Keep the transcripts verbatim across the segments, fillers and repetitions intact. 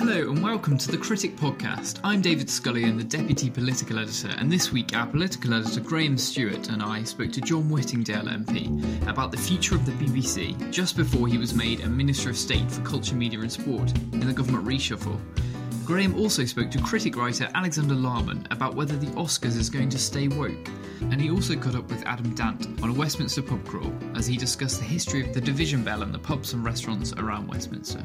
Hello and welcome to The Critic Podcast. I'm David Scullion, the Deputy Political Editor, and this week our Political Editor Graham Stewart and I spoke to John Whittingdale M P about the future of the B B C just before he was made a Minister of State for Culture, Media and Sport in the government reshuffle. Graham also spoke to critic writer Alexander Larman about whether the Oscars is going to stay woke, and he also caught up with Adam Dant on a Westminster pub crawl as he discussed the history of the division bell and the pubs and restaurants around Westminster.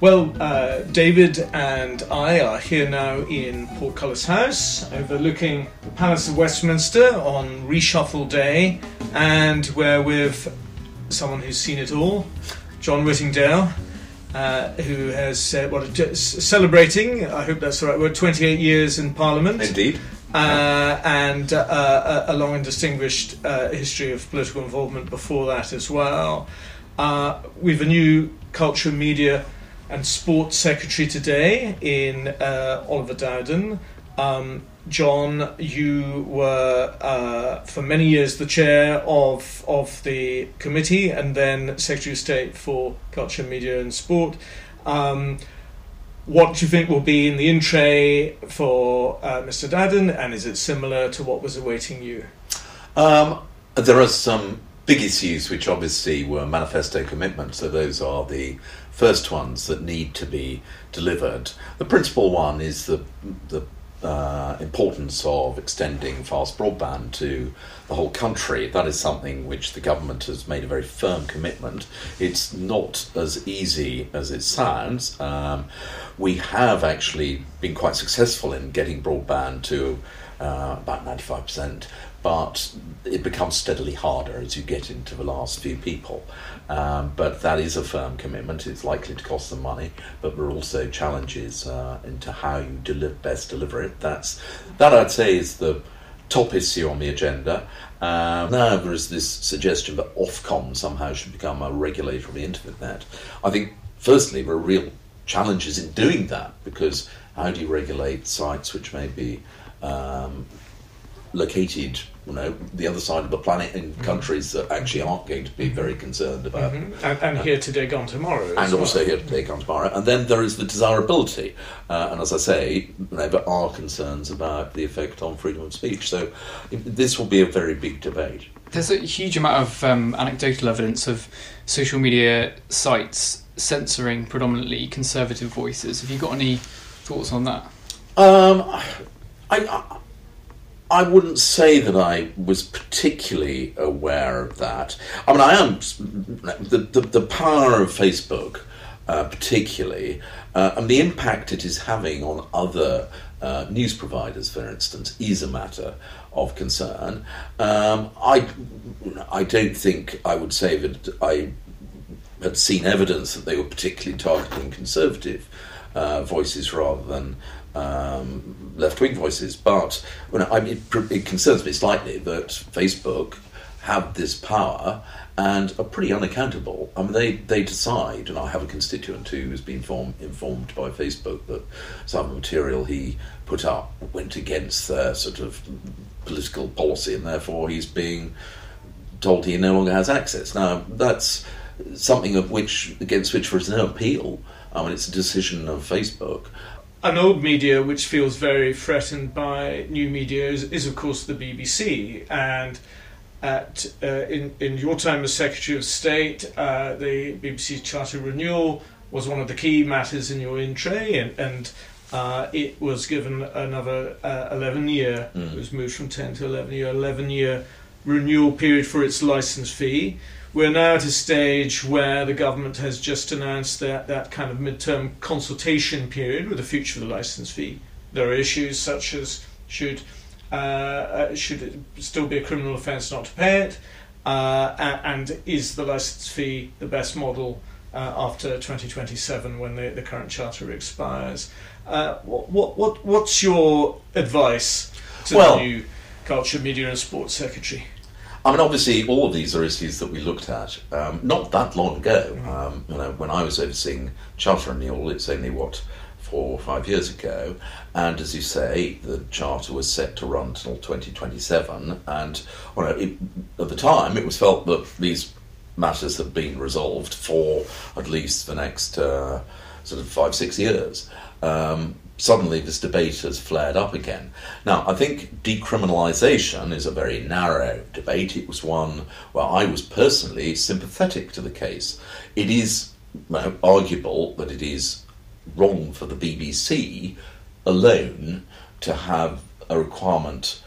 Well, uh, David and I are here now in Portcullis House, overlooking the Palace of Westminster on reshuffle day, and where we've someone who's seen it all, John Whittingdale, uh, who has uh, what a, celebrating, I hope that's the right word, twenty-eight years in Parliament. Indeed. Uh, and uh, a long and distinguished uh, history of political involvement before that as well. Uh, we've a new culture, media and sports secretary today in uh, Oliver Dowden. Um, John, you were uh, for many years the chair of of the committee and then Secretary of State for Culture, Media and Sport. Um, what do you think will be in the in tray for uh, Mister Dowden, and is it similar to what was awaiting you? Um, there are some big issues which obviously were manifesto commitments, so those are the first ones that need to be delivered. The principal one is the the Uh, importance of extending fast broadband to the whole country. That is something which the government has made a very firm commitment. It's not as easy as it sounds. Um, we have actually been quite successful in getting broadband to uh, about ninety-five percent, but it becomes steadily harder as you get into the last few people. Um, but that is a firm commitment. It's likely to cost them money, but there are also challenges uh, into how you deliver, best deliver it. That's that I'd say is the top issue on the agenda. Uh, now there is this suggestion that Ofcom somehow should become a regulator of the internet. I think firstly there are real challenges in doing that, because how do you regulate sites which may be um, located, you know, the other side of the planet in mm-hmm. countries that actually aren't going to be very concerned about. Mm-hmm. And, and uh, here today, gone tomorrow. And well. also here today, gone tomorrow. And then there is the desirability. Uh, and as I say, you know, there are concerns about the effect on freedom of speech. So this will be a very big debate. There's a huge amount of um, anecdotal evidence of social media sites censoring predominantly conservative voices. Have you got any thoughts on that? Um, I... I I wouldn't say that I was particularly aware of that. I mean, I am... The, the, the power of Facebook, uh, particularly, uh, and the impact it is having on other uh, news providers, for instance, is a matter of concern. Um, I, I don't think I would say that I had seen evidence that they were particularly targeting conservative uh, voices rather than... Um, left-wing voices, but you know, I mean, it, it concerns me slightly that Facebook have this power and are pretty unaccountable. I mean, they, they decide, and I have a constituent who has been inform, informed by Facebook that some material he put up went against their sort of political policy, and therefore he's being told he no longer has access. Now, that's something of which against which there is no appeal. I mean, it's a decision of Facebook. An old media which feels very threatened by new media is, is of course, the B B C. And at uh, in in your time as Secretary of State, uh, the B B C Charter renewal was one of the key matters in your in tray, and, and uh, it was given another uh, eleven year. Mm. It was moved from ten to eleven year, eleven year renewal period for its licence fee. We're now at a stage where the government has just announced that, that kind of mid-term consultation period with the future of the licence fee. There are issues such as should uh, uh, should it still be a criminal offence not to pay it, uh, and, and is the licence fee the best model uh, after twenty twenty-seven when the, the current charter expires? Uh, what, what what what's your advice to well, the new Culture, Media and Sports Secretary? I mean, obviously, all of these are issues that we looked at um, not that long ago. Um, you know, when I was overseeing charter renewal, it's only, what, four or five years ago. And as you say, the charter was set to run until twenty twenty-seven. And you know, it, at the time, it was felt that these matters have been resolved for at least the next uh, sort of five, six years. Um, suddenly this debate has flared up again. Now, I think decriminalisation is a very narrow debate. It was one where I was personally sympathetic to the case. It is well, arguable that it is wrong for the B B C alone to have a requirement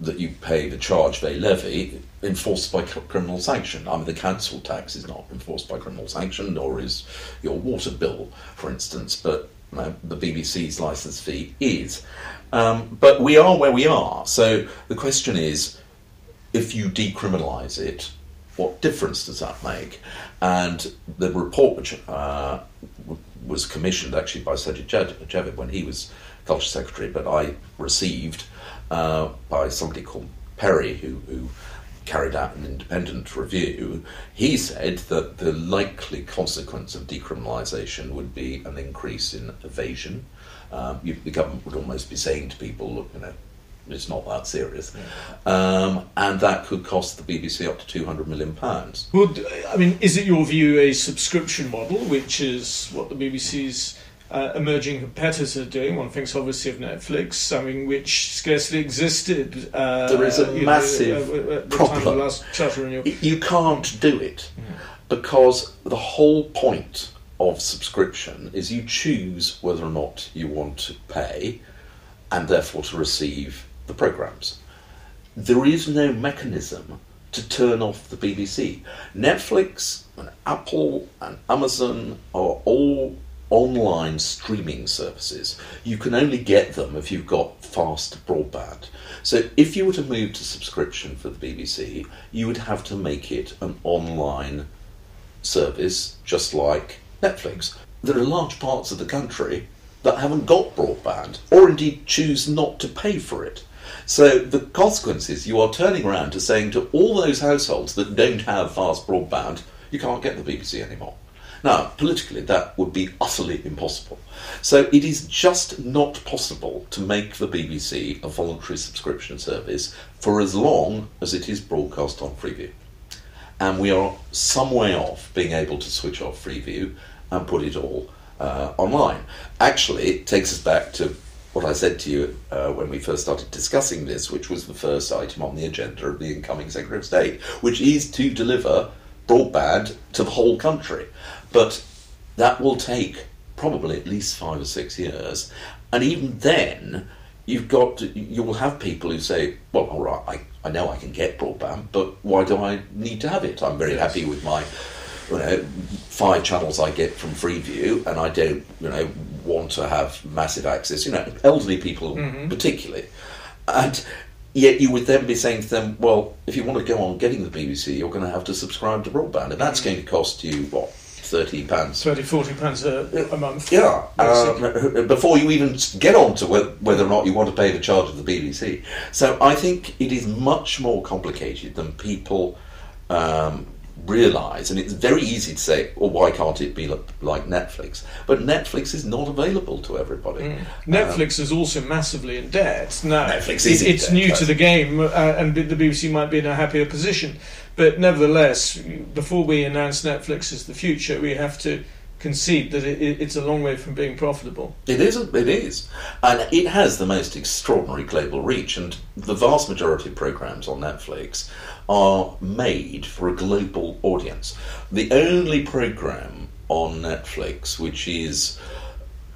that you pay the charge they levy enforced by criminal sanction. I mean, the council tax is not enforced by criminal sanction, nor is your water bill, for instance, but you know, the B B C's licence fee is. Um, but we are where we are. So the question is, if you decriminalise it, what difference does that make? And the report, which uh, was commissioned actually by Sajid Javid when he was Culture Secretary, but I received uh, by somebody called Perry, who, who carried out an independent review. He said that the likely consequence of decriminalisation would be an increase in evasion. Um, you, the government would almost be saying to people, look, you know, it's not that serious. Yeah. Um, and that could cost the B B C up to two hundred million pounds. Well, I mean, is it your view a subscription model, which is what the B B C's uh, emerging competitors are doing? One thinks, obviously, of Netflix, something which scarcely existed. Uh, there is a massive know, uh, problem. Time of last charter in your... You can't do it, yeah. because the whole point of subscription is you choose whether or not you want to pay and therefore to receive the programmes. There is no mechanism to turn off the B B C. Netflix and Apple and Amazon are all online streaming services. You can only get them if you've got fast broadband. So if you were to move to subscription for the B B C, you would have to make it an online service, just like Netflix. There are large parts of the country that haven't got broadband, or indeed choose not to pay for it. So the consequence is you are turning around to saying to all those households that don't have fast broadband, you can't get the B B C anymore. Now, politically, that would be utterly impossible. So it is just not possible to make the B B C a voluntary subscription service for as long as it is broadcast on Freeview. And we are some way off being able to switch off Freeview and put it all uh, online. Actually, it takes us back to what I said to you uh, when we first started discussing this, which was the first item on the agenda of the incoming Secretary of State, which is to deliver broadband to the whole country. But that will take probably at least five or six years. And even then, you've got to, you will have people who say, well, all right, I, I know I can get broadband, but why do I need to have it? I'm very happy with my... you know, five channels I get from Freeview, and I don't, you know, want to have massive access, you know, elderly people mm-hmm. particularly. And yet you would then be saying to them, well, if you want to go on getting the B B C, you're going to have to subscribe to broadband, and that's mm-hmm. going to cost you, what, thirty pounds? thirty, forty pounds a, a month. Yeah, um, before you even get on to whether or not you want to pay the charge of the B B C. So I think it is much more complicated than people... Um, realise, and it's very easy to say, well, why can't it be like Netflix? But Netflix is not available to everybody. Mm. Netflix um, is also massively in debt. Now, Netflix is it, in it's debt, new right? to the game, uh, and the B B C might be in a happier position. But nevertheless, before we announce Netflix as the future, we have to concede that it, it, it's a long way from being profitable. It isn't, it is. And it has the most extraordinary global reach, and the vast majority of programmes on Netflix are made for a global audience. The only programme on Netflix which is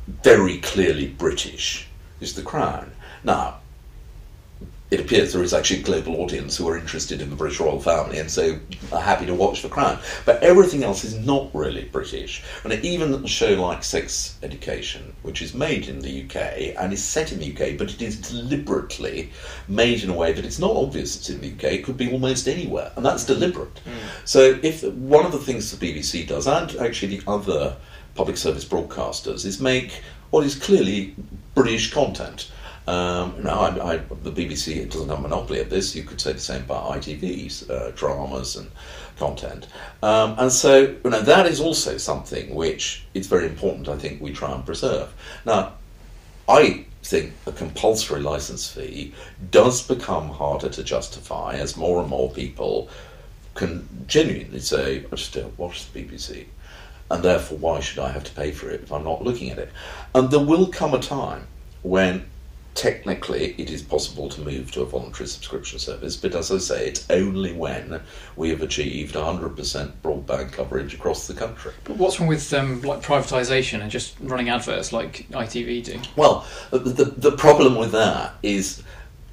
very clearly British is The Crown. Now, it appears there is actually a global audience who are interested in the British royal family and so are happy to watch The Crown. But everything else is not really British. And even a show like Sex Education, which is made in the U K and is set in the U K, but it is deliberately made in a way that it's not obvious it's in the U K. It could be almost anywhere, and that's deliberate. Mm. So if one of the things the B B C does, and actually the other public service broadcasters, is make what is clearly British content. Um, no, I, I, the B B C it doesn't have a monopoly of this. You could say the same about I T V's uh, dramas and content. Um, and so you know, that is also something which it's very important, I think, we try and preserve. Now, I think a compulsory licence fee does become harder to justify as more and more people can genuinely say, I just don't watch the B B C, and therefore why should I have to pay for it if I'm not looking at it? And there will come a time when technically it is possible to move to a voluntary subscription service, but as I say, it's only when we have achieved one hundred percent broadband coverage across the country. But what's wrong with um, like privatisation and just running adverts like I T V do? Well, the, the, the problem with that is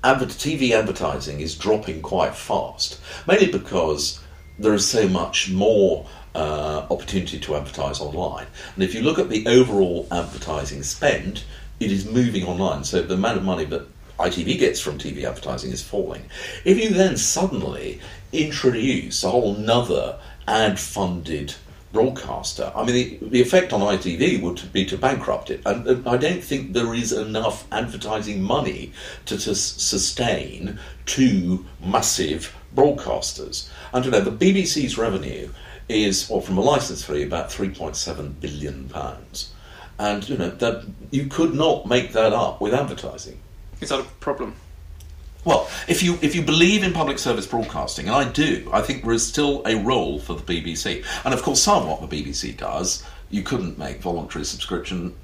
T V advertising is dropping quite fast, mainly because there is so much more uh, opportunity to advertise online. And if you look at the overall advertising spend, it is moving online. So the amount of money that I T V gets from T V advertising is falling. If you then suddenly introduce a whole nother ad-funded broadcaster, I mean, the, the effect on I T V would be to bankrupt it. And, and I don't think there is enough advertising money to, to sustain two massive broadcasters. And to know, the B B C's revenue is, or from a licence fee, about three point seven billion pounds. And, you know, that you could not make that up with advertising. Is that a problem? Well, if you if you believe in public service broadcasting, and I do, I think there is still a role for the B B C. And, of course, some of what the B B C does, you couldn't make voluntary subscription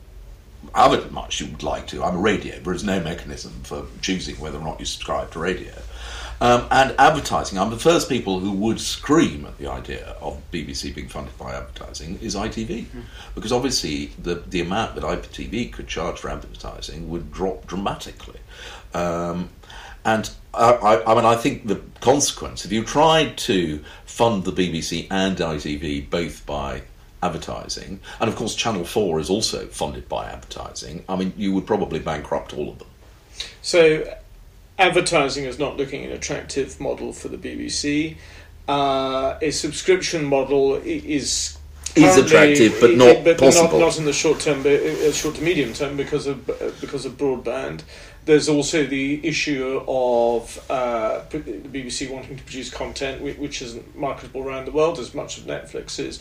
however much you would like to. I'm a radio. There is no mechanism for choosing whether or not you subscribe to radio. Um, and advertising, I'm the first people who would scream at the idea of B B C being funded by advertising is I T V. Mm. Because obviously the, the amount that I T V could charge for advertising would drop dramatically. Um, and I, I, I mean, I think the consequence, if you tried to fund the B B C and I T V both by advertising, and of course Channel four is also funded by advertising, I mean, you would probably bankrupt all of them. So advertising is not looking an attractive model for the B B C. Uh, a subscription model is is attractive, but not but possible. Not, not in the short term, but short to medium term, because of because of broadband. There's also the issue of uh, the B B C wanting to produce content which isn't marketable around the world as much as Netflix is.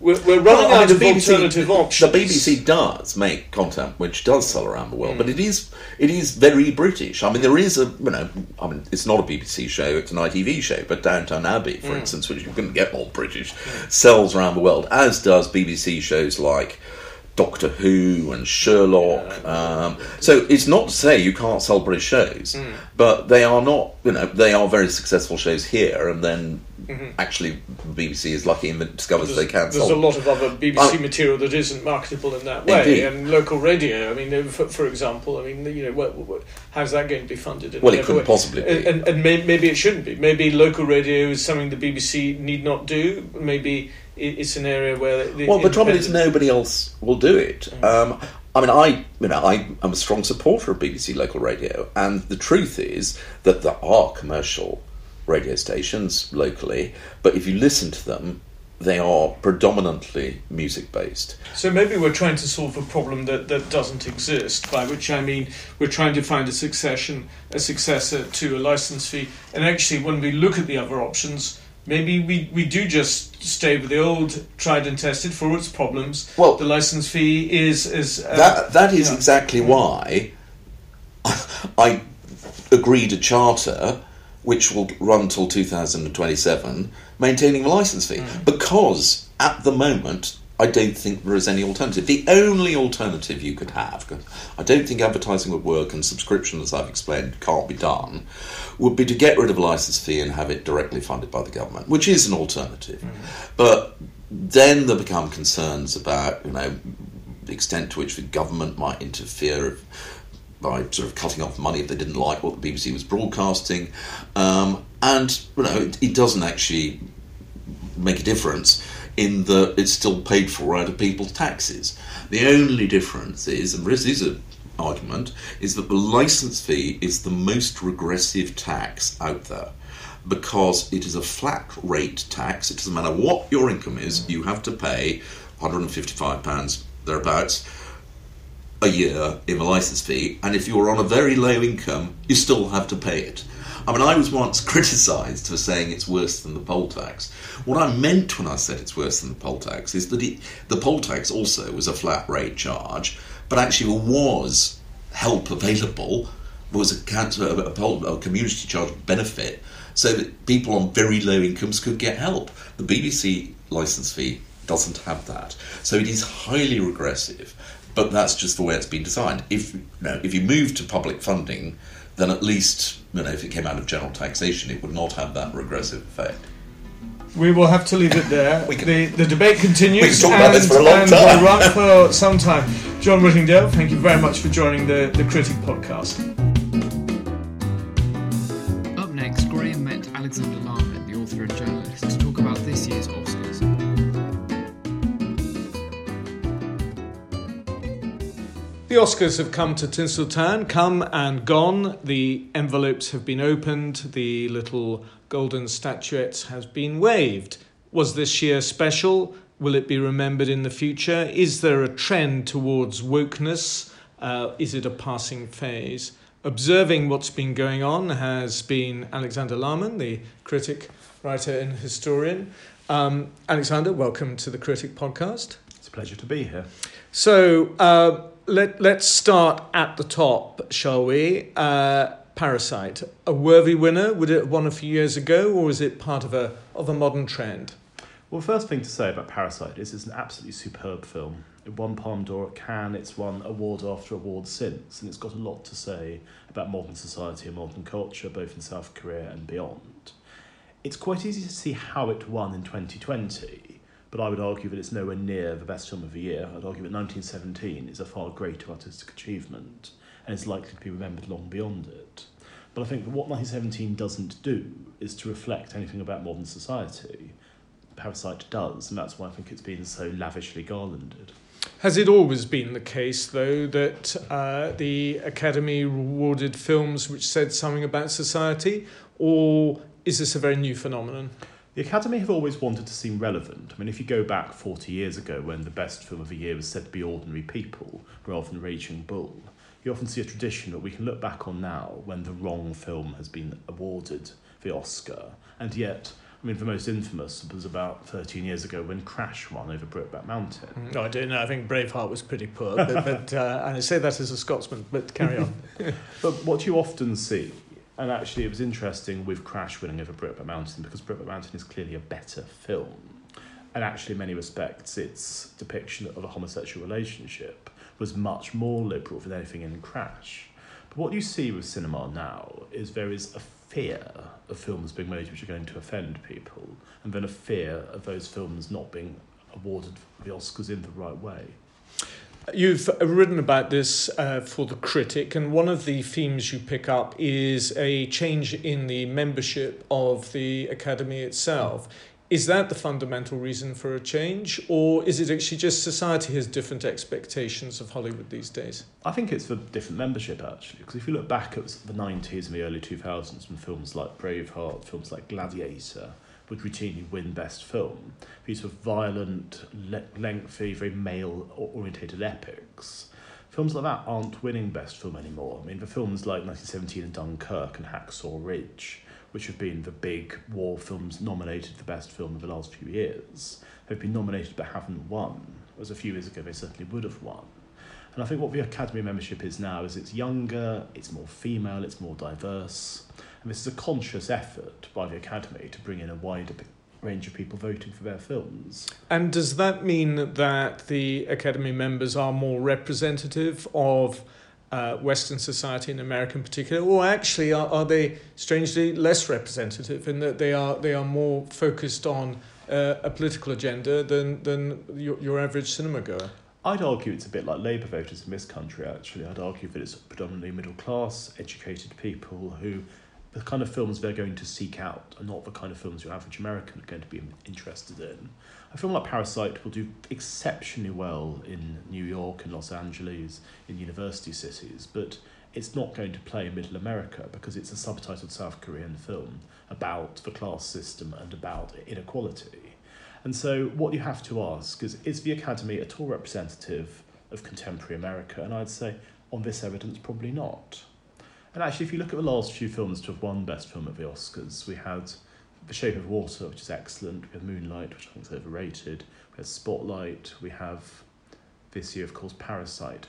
We're, we're running well, out of alternative options. The B B C does make content which does sell around the world, mm. but it is it is very British. I mean, there is a you know, I mean, it's not a B B C show; it's an I T V show. But Downton Abbey, for mm. instance, which you couldn't get more British, mm. sells around the world. As does B B C shows like Doctor Who and Sherlock. Yeah. Um, so it's not to say you can't sell British shows, mm. but they are not. You know, they are very successful shows here, and then. Mm-hmm. Actually, the B B C is lucky and discovers there's, they can There's solve. a lot of other B B C I, material that isn't marketable in that way. Indeed. And local radio, I mean, for, for example, I mean, you know, what, what, how's that going to be funded? In well, it couldn't way? possibly and, be. And, and may, maybe it shouldn't be. Maybe local radio is something the B B C need not do. Maybe it's an area where... The well, the trouble is nobody else will do it. Mm-hmm. Um, I mean, I, you know, I, I'm a strong supporter of B B C local radio, and the truth is that there are commercial radio stations locally, but if you listen to them, they are predominantly music-based. So maybe we're trying to solve a problem that, that doesn't exist, by which I mean we're trying to find a succession, a successor to a licence fee, and actually when we look at the other options, maybe we, we do just stay with the old, tried and tested for its problems. Well, the licence fee is... is uh, that That is yeah. exactly why I agreed a charter which will run till two thousand twenty-seven, maintaining the licence fee. Mm. Because at the moment, I don't think there is any alternative. The only alternative you could have, because I don't think advertising would work and subscription, as I've explained, can't be done, would be to get rid of the licence fee and have it directly funded by the government, which is an alternative. Mm. But then there become concerns about, you know, the extent to which the government might interfere if, by sort of cutting off money if they didn't like what the B B C was broadcasting. Um, and, you know, it, it doesn't actually make a difference in that it's still paid for out of people's taxes. The only difference is, and this is an argument, is that the licence fee is the most regressive tax out there because it is a flat rate tax. It doesn't matter what your income is, you have to pay one hundred fifty-five pounds, thereabouts, a year in a licence fee, and if you're on a very low income, you still have to pay it. I mean, I was once criticised for saying it's worse than the poll tax. What I meant when I said it's worse than the poll tax is that it, the poll tax also was a flat rate charge, but actually there was help available, there was a, cancer, a, poll, a community charge benefit so that people on very low incomes could get help. The B B C licence fee doesn't have that. So it is highly regressive, but that's just the way it's been designed. If you know, if you move to public funding, then at least, you know, if it came out of general taxation, it would not have that regressive effect. We will have to leave it there. Can, the, the debate continues. We can talk and, about this for a long and time. We'll run for some time. John Whittingdale, thank you very much for joining the, the Critic podcast. Up next, Graham met Alexander Larman, the author and journalist, to talk about this year's Oscars. The Oscars have come to Tinseltown, come and gone. The envelopes have been opened. The little golden statuette has been waved. Was this year special? Will it be remembered in the future? Is there a trend towards wokeness? Uh, is it a passing phase? Observing what's been going on has been Alexander Larman, the critic, writer and historian. Um, Alexander, welcome to the Critic podcast. It's a pleasure to be here. So uh, let, let's start at the top, shall we? Uh, Parasite, a worthy winner? Would it have won a few years ago, or is it part of a of a modern trend? Well, first thing to say about Parasite is it's an absolutely superb film. It won Palme d'Or at Cannes, it's won award after award since, and it's got a lot to say about modern society and modern culture, both in South Korea and beyond. It's quite easy to see how it won in twenty twenty, but I would argue that it's nowhere near the best film of the year. I'd argue that nineteen seventeen is a far greater artistic achievement, and is likely to be remembered long beyond it. But I think that what nineteen seventeen doesn't do is to reflect anything about modern society. Parasite does, and that's why I think it's been so lavishly garlanded. Has it always been the case, though, that uh, the Academy rewarded films which said something about society, or is this a very new phenomenon? The Academy have always wanted to seem relevant. I mean, if you go back forty years ago, when the best film of the year was said to be Ordinary People, rather than Raging Bull, you often see a tradition that we can look back on now when the wrong film has been awarded the Oscar. And yet, I mean, the most infamous was about thirteen years ago when Crash won over Brokeback Mountain. No, I don't know. I think Braveheart was pretty poor. But, but uh, and I say that as a Scotsman, but carry on. But what you often see, and actually it was interesting with Crash winning over Brokeback Mountain, because Brokeback Mountain is clearly a better film. And actually, in many respects, its depiction of a homosexual relationship was much more liberal than anything in Crash. But what you see with cinema now is there is a fear of films being made which are going to offend people, and then a fear of those films not being awarded the Oscars in the right way. You've written about this uh, for The Critic, and one of the themes you pick up is a change in the membership of the Academy itself. Is that the fundamental reason for a change, or is it actually just society has different expectations of Hollywood these days? I think it's for different membership, actually, because if you look back at the nineties and the early two thousands when films like Braveheart, films like Gladiator would routinely win Best Film, these were violent, le- lengthy, very male-orientated epics. Films like that aren't winning Best Film anymore. I mean, the films like nineteen seventeen and Dunkirk and Hacksaw Ridge, which have been the big war films nominated for Best Film of the last few years, have been nominated but haven't won, whereas a few years ago they certainly would have won. And I think what the Academy membership is now is it's younger, it's more female, it's more diverse, and this is a conscious effort by the Academy to bring in a wider range of people voting for their films. And does that mean that the Academy members are more representative of Uh, Western society, in America in particular, or actually are, are they strangely less representative in that they are they are more focused on uh, a political agenda than than your, your average cinema goer? I'd argue it's a bit like Labour voters in this country, actually. I'd argue that it's predominantly middle-class, educated people who the kind of films they're going to seek out are not the kind of films your average American are going to be interested in. A film like Parasite will do exceptionally well in New York and Los Angeles, in university cities, but it's not going to play in Middle America because it's a subtitled South Korean film about the class system and about inequality. And so what you have to ask is, is the Academy at all representative of contemporary America? And I'd say, on this evidence, probably not. And actually, if you look at the last few films to have won Best Film at the Oscars, we had The Shape of Water, which is excellent. We have Moonlight, which I think is overrated. We have Spotlight. We have, this year, of course, Parasite.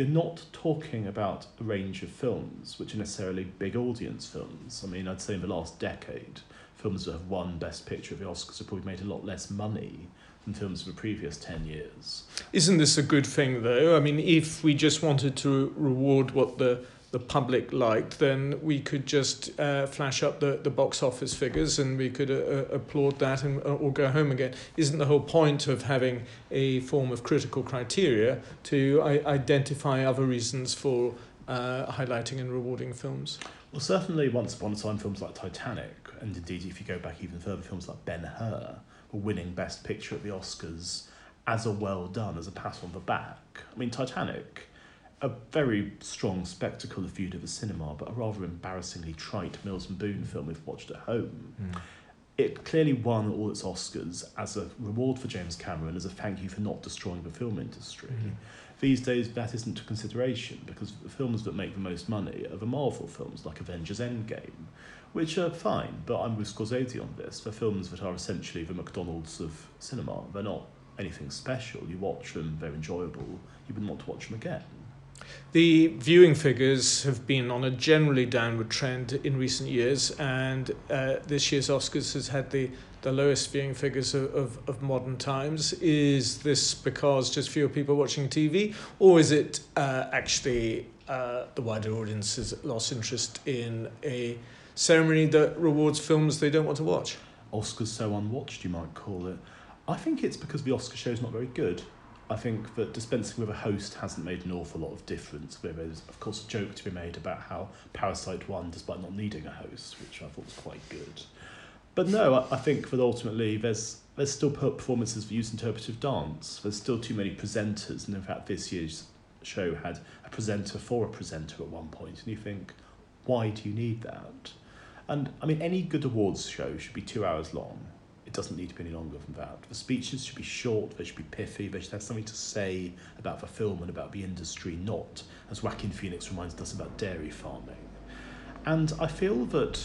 you're not talking about a range of films which are necessarily big audience films. I mean, I'd say in the last decade, films that have won Best Picture at the Oscars have probably made a lot less money in terms of the previous ten years. Isn't this a good thing, though? I mean, if we just wanted to reward what the, the public liked, then we could just uh, flash up the, the box office figures and we could uh, applaud that and uh, or go home again. Isn't the whole point of having a form of critical criteria to i- identify other reasons for uh, highlighting and rewarding films? Well, certainly once upon a time, films like Titanic, and indeed if you go back even further, films like Ben-Hur, winning Best Picture at the Oscars as a well done, as a pat on the back. I mean, Titanic, a very strong spectacle viewed at the cinema, but a rather embarrassingly trite Milton Boon film we've watched at home. Mm. It clearly won all its Oscars as a reward for James Cameron, as a thank you for not destroying the film industry. Mm. These days, that isn't a consideration, because the films that make the most money are the Marvel films, like Avengers Endgame, which are fine, but I'm with Scorsese on this. They're films that are essentially the McDonald's of cinema. They're not anything special. You watch them, they're enjoyable. You wouldn't want to watch them again. The viewing figures have been on a generally downward trend in recent years, and uh, this year's Oscars has had the, the lowest viewing figures of, of, of modern times. Is this because just fewer people watching T V, or is it uh, actually uh, the wider audience has lost interest in a ceremony that rewards films they don't want to watch? Oscars so unwatched, you might call it. I think it's because the Oscar show's not very good. I think that dispensing with a host hasn't made an awful lot of difference. There's, of course, a joke to be made about how Parasite won despite not needing a host, which I thought was quite good. But no, I, I think that ultimately there's there's still performances that use interpretive dance. There's still too many presenters, and in fact this year's show had a presenter for a presenter at one point, and you think, why do you need that? And, I mean, any good awards show should be two hours long. It doesn't need to be any longer than that. The speeches should be short, they should be pithy, they should have something to say about the film and about the industry, not, as Joaquin Phoenix reminded us, about dairy farming. And I feel that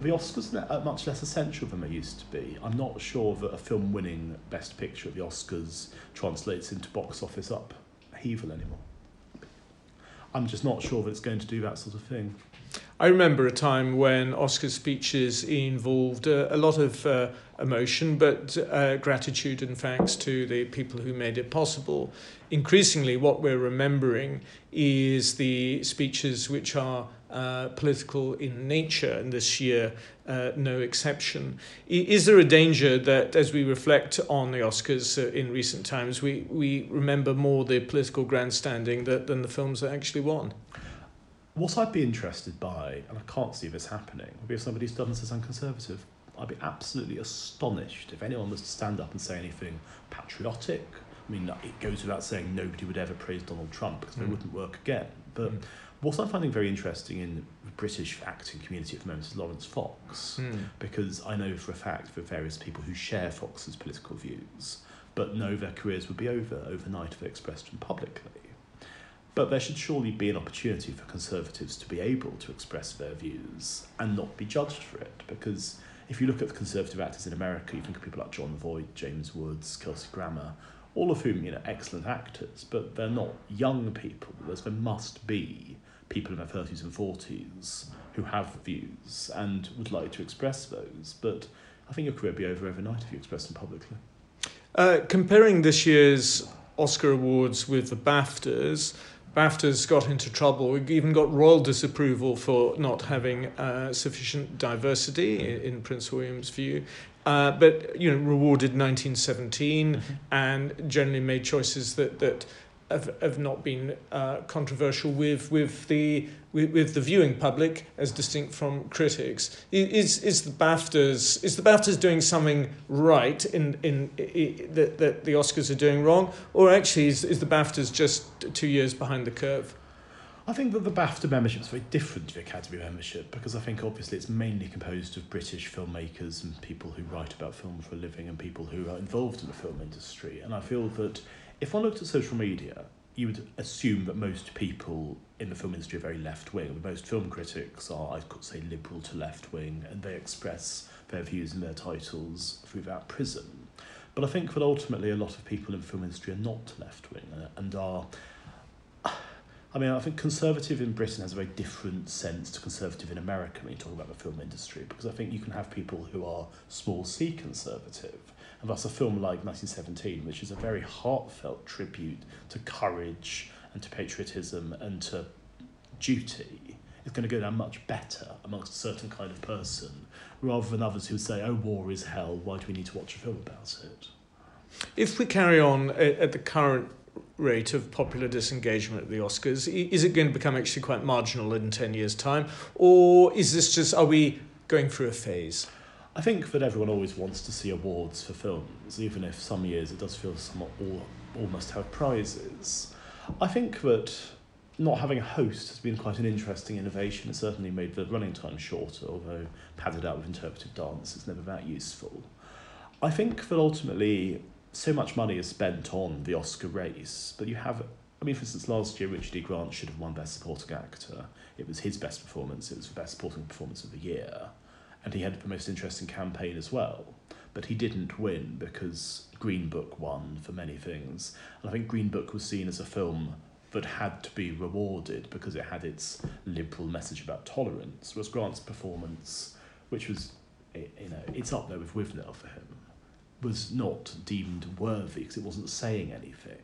the Oscars are much less essential than they used to be. I'm not sure that a film winning Best Picture at the Oscars translates into box office upheaval anymore. I'm just not sure that it's going to do that sort of thing. I remember a time when Oscar speeches involved uh, a lot of uh, emotion, but uh, gratitude and thanks to the people who made it possible. Increasingly, what we're remembering is the speeches which are uh, political in nature, and this year, uh, no exception. Is there a danger that, as we reflect on the Oscars uh, in recent times, we, we remember more the political grandstanding that, than the films that actually won? What I'd be interested by, and I can't see this happening, would be if somebody stood and says I'm conservative. I'd be absolutely astonished if anyone was to stand up and say anything patriotic. I mean, it goes without saying nobody would ever praise Donald Trump because mm. they wouldn't work again. But mm. what I'm finding very interesting in the British acting community at the moment is Laurence Fox, mm. because I know for a fact there are various people who share Fox's political views, but know their careers would be over overnight if they expressed them publicly. But there should surely be an opportunity for Conservatives to be able to express their views and not be judged for it. Because if you look at the Conservative actors in America, you think of people like John Voight, James Woods, Kelsey Grammer, all of whom, you know, excellent actors, but they're not young people. There's, there must be people in their thirties and forties who have views and would like to express those. But I think your career would be over overnight if you express them publicly. Uh, comparing this year's Oscar awards with the BAFTAs, BAFTA's got into trouble. We even got royal disapproval for not having uh, sufficient diversity, in, in Prince William's view, uh, but you know, rewarded nineteen seventeen mm-hmm. and generally made choices that that have, have not been uh, controversial with with the with, with the viewing public as distinct from critics. Is is the BAFTAs is the BAFTAs doing something right in in, in that that the Oscars are doing wrong, or actually is is the BAFTAs just two years behind the curve? I think that the BAFTA membership is very different to the Academy membership, because I think obviously it's mainly composed of British filmmakers and people who write about film for a living and people who are involved in the film industry. And I feel that if one looked at social media, you would assume that most people in the film industry are very left-wing. Most film critics are, I could say, liberal to left-wing, and they express their views in their titles through that prism. But I think that ultimately a lot of people in the film industry are not left-wing and are I mean, I think conservative in Britain has a very different sense to conservative in America when you talk about the film industry, because I think you can have people who are small c conservative, and thus a film like nineteen seventeen, which is a very heartfelt tribute to courage and to patriotism and to duty, is going to go down much better amongst a certain kind of person, rather than others who say, oh, war is hell, why do we need to watch a film about it? If we carry on at the current rate of popular disengagement at the Oscars, is it going to become actually quite marginal in ten years' time? Or is this just, are we going through a phase? I think that everyone always wants to see awards for films, even if some years it does feel somewhat all, almost have prizes. I think that not having a host has been quite an interesting innovation. It certainly made the running time shorter, although padded out with interpretive dance is never that useful. I think that ultimately so much money is spent on the Oscar race, but you have, I mean, for instance, last year Richard E. Grant should have won Best Supporting Actor. It was his best performance, it was the best supporting performance of the year. And he had the most interesting campaign as well. But he didn't win because Green Book won for many things. And I think Green Book was seen as a film that had to be rewarded because it had its liberal message about tolerance, whereas Grant's performance, which was, you know, it's up there with Withnail for him, was not deemed worthy because it wasn't saying anything.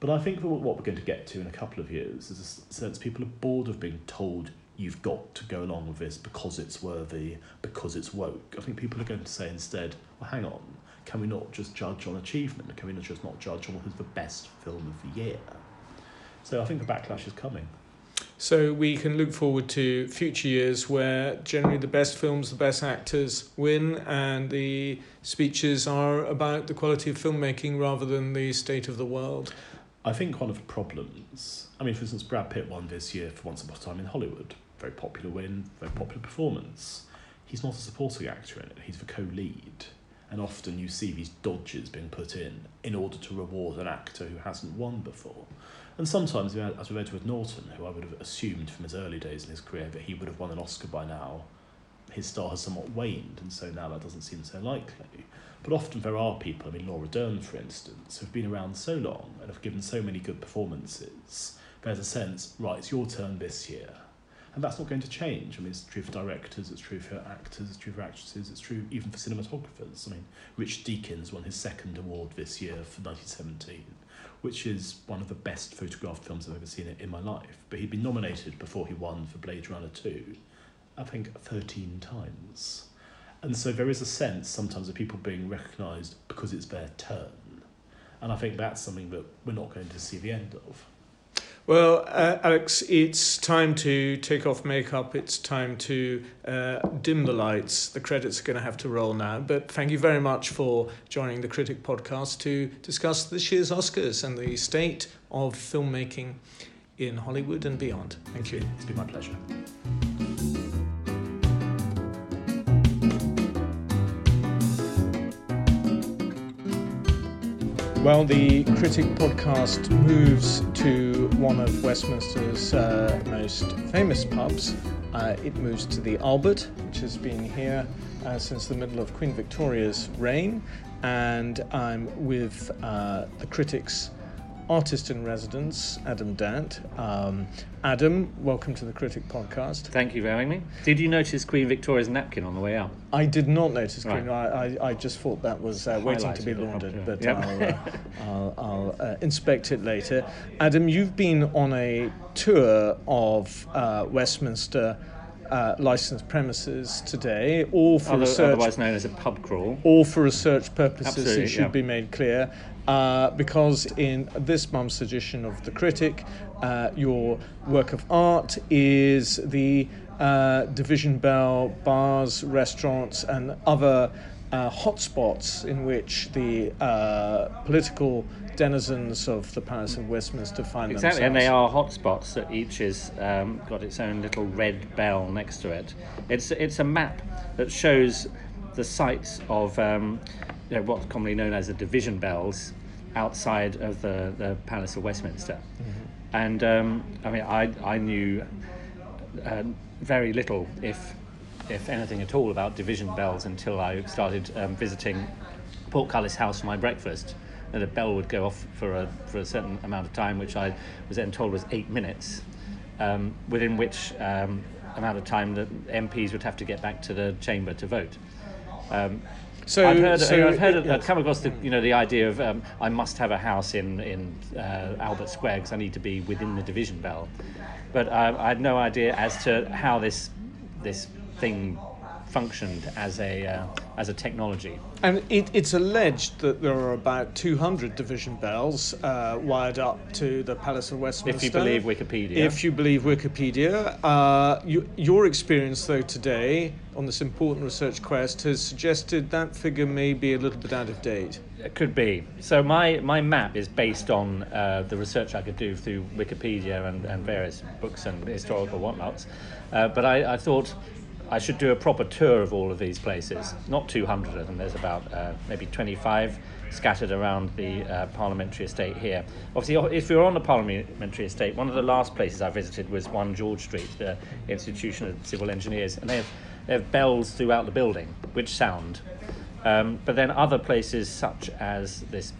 But I think that what we're going to get to in a couple of years is a sense people are bored of being told you've got to go along with this because it's worthy, because it's woke. I think people are going to say instead, well, hang on, can we not just judge on achievement? Can we not just not judge on what is the best film of the year? So I think the backlash is coming. So we can look forward to future years where generally the best films, the best actors win, and the speeches are about the quality of filmmaking rather than the state of the world. I think one of the problems, I mean, for instance, Brad Pitt won this year for Once Upon a Time in Hollywood. Very popular win, very popular performance. He's not a supporting actor in it, he's the co-lead. And often you see these dodges being put in in order to reward an actor who hasn't won before. And sometimes, as with Edward Norton, who I would have assumed from his early days in his career that he would have won an Oscar by now, his star has somewhat waned, and so now that doesn't seem so likely. But often there are people, I mean Laura Dern for instance, who've been around so long and have given so many good performances, there's a sense, right, it's your turn this year. And that's not going to change. I mean, it's true for directors, it's true for actors, it's true for actresses, it's true even for cinematographers. I mean, Rich Deakins won his second award this year for nineteen seventeen. Which is one of the best photographed films I've ever seen in my life. But he'd been nominated before he won for Blade Runner two, I think, thirteen times. And so there is a sense sometimes of people being recognised because it's their turn. And I think that's something that we're not going to see the end of. Well, uh, Alex, it's time to take off makeup. It's time to uh, dim the lights. The credits are going to have to roll now. But thank you very much for joining the Critic podcast to discuss this year's Oscars and the state of filmmaking in Hollywood and beyond. Thank you. It's been my pleasure. Well, the Critic podcast moves to one of Westminster's uh, most famous pubs. Uh, it moves to the Albert, which has been here uh, since the middle of Queen Victoria's reign. And I'm with uh, the Critic's artist-in-residence, Adam Dant. Um, Adam, welcome to the Critic podcast. Thank you for having me. Did you notice Queen Victoria's napkin on the way out? I did not notice Queen. Right. I, I, I just thought that was uh, waiting to be laundered, but yep. I'll, uh, I'll, I'll uh, inspect it later. Adam, you've been on a tour of uh, Westminster Uh, licensed premises today, all for Other, research, otherwise known as a pub crawl. All for research purposes, Absolutely, it should yeah. be made clear, uh, because in this month's edition of The Critic, uh, your work of art is the uh, Division Bell bars, restaurants, and other uh, hotspots in which the uh, political denizens of the Palace of Westminster find exactly, themselves. And they are hotspots that each has um, got its own little red bell next to it. It's it's a map that shows the sites of um, you know, what's commonly known as the division bells outside of the, the Palace of Westminster. Mm-hmm. And um, I mean, I I knew uh, very little, if if anything at all, about division bells until I started um, visiting Portcullis House for my breakfast. and a bell would go off for a for a certain amount of time, which I was then told was eight minutes, um, within which um, amount of time that M Ps would have to get back to the chamber to vote. Um, So I've heard, so I've heard, it, I've come across the, you know, the idea of um, I must have a house in in uh, Albert Square because I need to be within the division bell, but uh, I had no idea as to how this this thing functioned as a uh, as a technology. And it, it's alleged that there are about two hundred division bells uh, wired up to the Palace of Westminster. If you believe Wikipedia. If you believe Wikipedia. Uh, you, your experience, though, today on this important research quest has suggested that figure may be a little bit out of date. It could be. So my, my map is based on uh, the research I could do through Wikipedia and, and various books and historical whatnots. Uh, but I, I thought I should do a proper tour of all of these places, not two hundred of them. There's about uh, maybe twenty-five scattered around the uh, parliamentary estate here. Obviously, if you're on the parliamentary estate, one of the last places I visited was one George Street, the Institution of Civil Engineers, and they have, they have bells throughout the building, which sound. Um, but then other places, such as this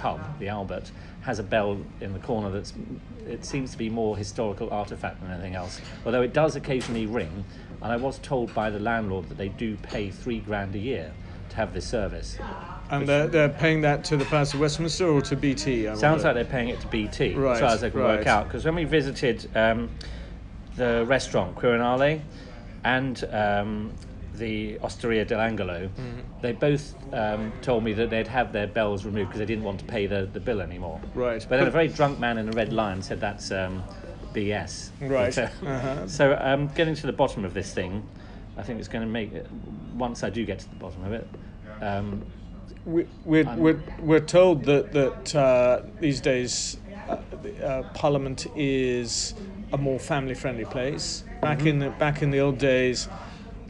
pub, the Albert, has a bell in the corner that's, it seems to be more historical artifact than anything else, although it does occasionally ring, and I was told by the landlord that they do pay three grand a year to have this service. And they're, they're paying that to the Palace of Westminster or to B T? I sounds wonder. Like they're paying it to B T, right, as far as they can right. work out, because when we visited um, the restaurant, Quirinale, and um, the Osteria dell'Angelo, mm-hmm. they both um, told me that they'd have their bells removed because they didn't want to pay the, the bill anymore. Right. But then a very drunk man in a red line said that's um, B S. Right. So, uh-huh. so um, getting to the bottom of this thing, I think it's going to make, once I do get to the bottom of it, um, we, we're, we're, we're told that, that uh, these days uh, uh, Parliament is a more family-friendly place. Back, mm-hmm. in the, back in the old days,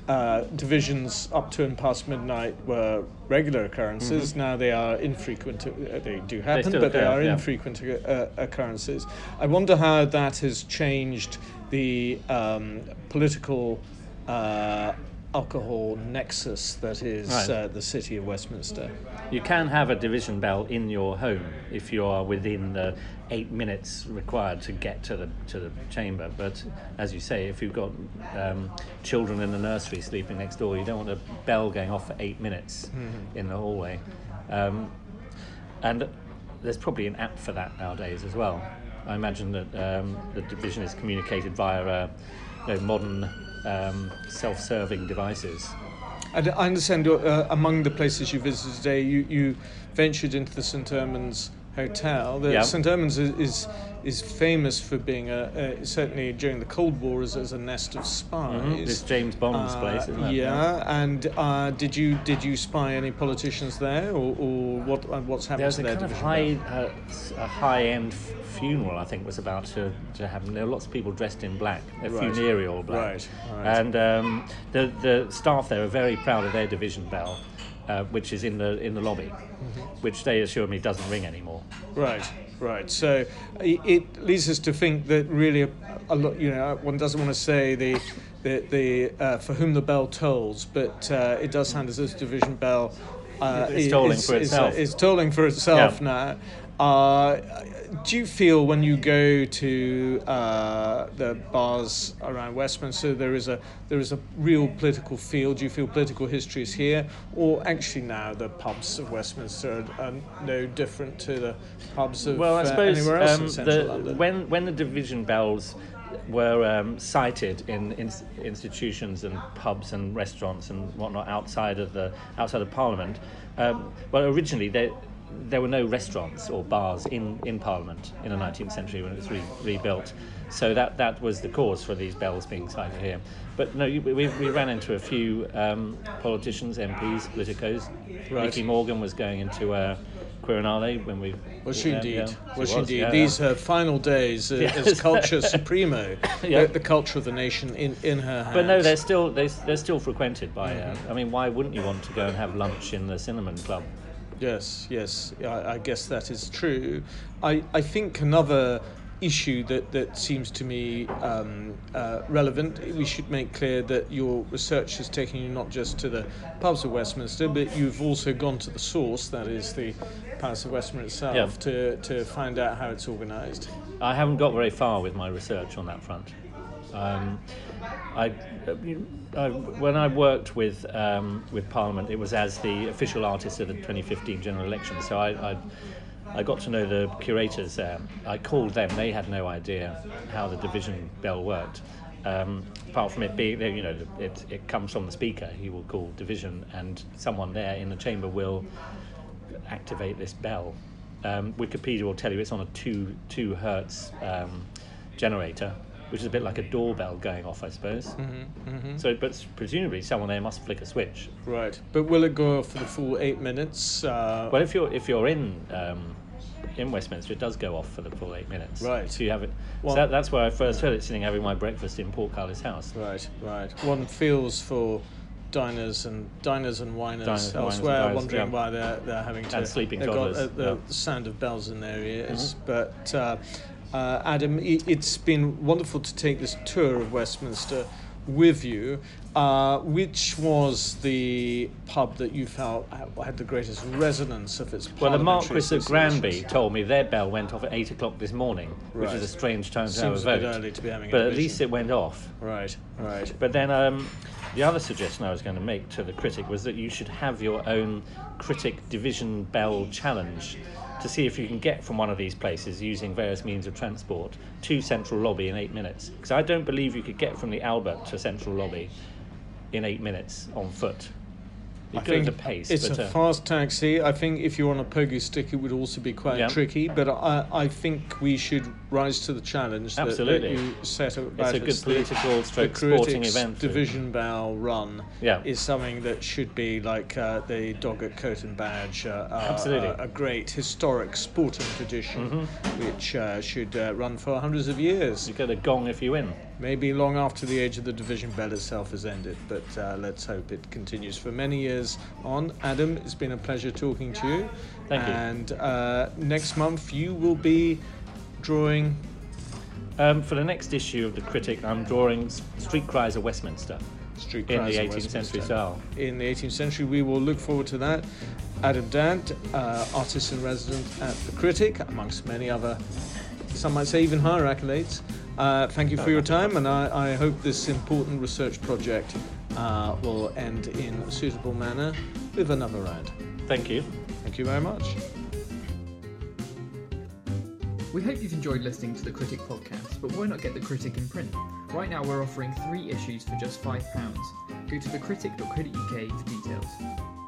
Uh, divisions up to and past midnight were regular occurrences. Mm-hmm. Now they are infrequent. Uh, they do happen, they but occur, they are yeah. infrequent uh, occurrences. I wonder how that has changed the um, political uh, alcohol nexus that is right. uh, the city of Westminster. You can have a division bell in your home if you are within the eight minutes required to get to the to the chamber, but as you say, if you've got um, children in the nursery sleeping next door, you don't want a bell going off for eight minutes mm-hmm. in the hallway. Um, and there's probably an app for that nowadays as well. I imagine that um, the division is communicated via uh, you know, modern um, self-serving devices. I, d- I understand uh, among the places you visited today, you, you ventured into the Saint Erman's Hotel. The yep. Saint Erman's is, is is famous for being a, a certainly during the Cold War as, as a nest of spies. Mm-hmm. It's James Bond's uh, place, isn't it? Yeah. And uh, did you did you spy any politicians there, or, or what uh, what's happened There's to their division? There's a kind of high uh, a high end f- funeral. I think was about to, to happen. There were lots of people dressed in black, a right. funereal black. Right. right. And um, the the staff there are very proud of their division bell. Uh, which is in the in the lobby, mm-hmm. which they assured me doesn't ring anymore. Right, right. So it, it leads us to think that really, a, a lot. You know, one doesn't want to say the the, the uh, for whom the bell tolls, but uh, it does sound as if division bell uh, is tolling is, for itself. Is, uh, is tolling for itself yeah. now. Uh, do you feel when you go to uh, the bars around Westminster there is a there is a real political field? Do you feel political history is here, or actually now the pubs of Westminster are, are no different to the pubs of well, I suppose, uh, anywhere else um, in central the, London? When when the division bells were um, cited in, in institutions and pubs and restaurants and whatnot outside of the outside of Parliament, um, well originally they. There were no restaurants or bars in, in Parliament in the nineteenth century when it was re- rebuilt, so that, that was the cause for these bells being cited here. But no, we we ran into a few um, politicians, M Ps, politicos. Right. Nicky Morgan was going into uh, Quirinale when we was she indeed yeah, she was she indeed yeah, these yeah. her final days uh, yeah. as culture supremo, yeah. the, the culture of the nation in, in her hands. But no, they're still they they're still frequented by. Mm-hmm. Uh, I mean, why wouldn't you want to go and have lunch in the Cinnamon Club? Yes, yes, I, I guess that is true. I, I think another issue that, that seems to me um, uh, relevant. We should make clear that your research has taken you not just to the pubs of Westminster, but you've also gone to the source, that is the Palace of Westminster itself, yeah. to, to find out how it's organised. I haven't got very far with my research on that front. Um, I, I, when I worked with um, with Parliament, it was as the official artist of the twenty fifteen general election, so I, I I got to know the curators there. I called them. They had no idea how the division bell worked, um, apart from it being, you know, it, it comes from the speaker. He will call division, and someone there in the chamber will activate this bell. Um, Wikipedia will tell you it's on a two two hertz um, generator, which is a bit like a doorbell going off, I suppose. Mm-hmm, mm-hmm. So, but presumably someone there must flick a switch. Right, but will it go off for the full eight minutes? Uh... Well, if you're if you're in um, in Westminster, it does go off for the full eight minutes. Right. So you have it. Well, so that, that's where I first heard it, sitting having my breakfast in Portcullis House. Right, right. One feels for diners and diners and winers diners elsewhere, and diners, wondering yeah. why they're they're having to and sleeping toddlers. Got, uh, the yeah. sound of bells in their ears, mm-hmm. but. Uh, Uh, Adam, it's been wonderful to take this tour of Westminster with you. Uh, which was the pub that you felt had the greatest resonance of its parliamentary? Well, the Marquis of Granby told me their bell went off at eight o'clock this morning, right. which is a strange time to have a vote. Seems a bit early to be having a vote. But at least it went off. Right, right. But then um, the other suggestion I was going to make to the critic was that you should have your own critic division bell challenge, to see if you can get from one of these places using various means of transport to Central Lobby in eight minutes. Because I don't believe you could get from the Albert to Central Lobby in eight minutes on foot. It goes at pace. It's but, uh, a fast taxi. I think if you're on a pogo stick, it would also be quite yeah. tricky. But I, I think we should rise to the challenge that, Absolutely. that you set about. It's a good it's political, the, stroke, the sporting event. Division bell run yeah. is something that should be like uh, the dog at coat and badge. Uh, Absolutely, uh, a great historic sporting tradition, mm-hmm. which uh, should uh, run for hundreds of years. You get a gong if you win. Maybe long after the age of the division bell itself has ended, but uh, let's hope it continues for many years on. Adam, it's been a pleasure talking to you. Thank you. And uh, next month you will be drawing... Um, for the next issue of The Critic, I'm drawing Street Cries of Westminster. Street Cries in the eighteenth century style. In the eighteenth century, we will look forward to that. Adam Dant, uh, artist in residence at The Critic, amongst many other, some might say even higher accolades. Uh, thank you for your time, and I, I hope this important research project uh, will end in a suitable manner with another round. Thank you. Thank you very much. We hope you've enjoyed listening to The Critic podcast, but why not get The Critic in print? Right now we're offering three issues for just five pounds. Go to the critic dot co dot U K for details.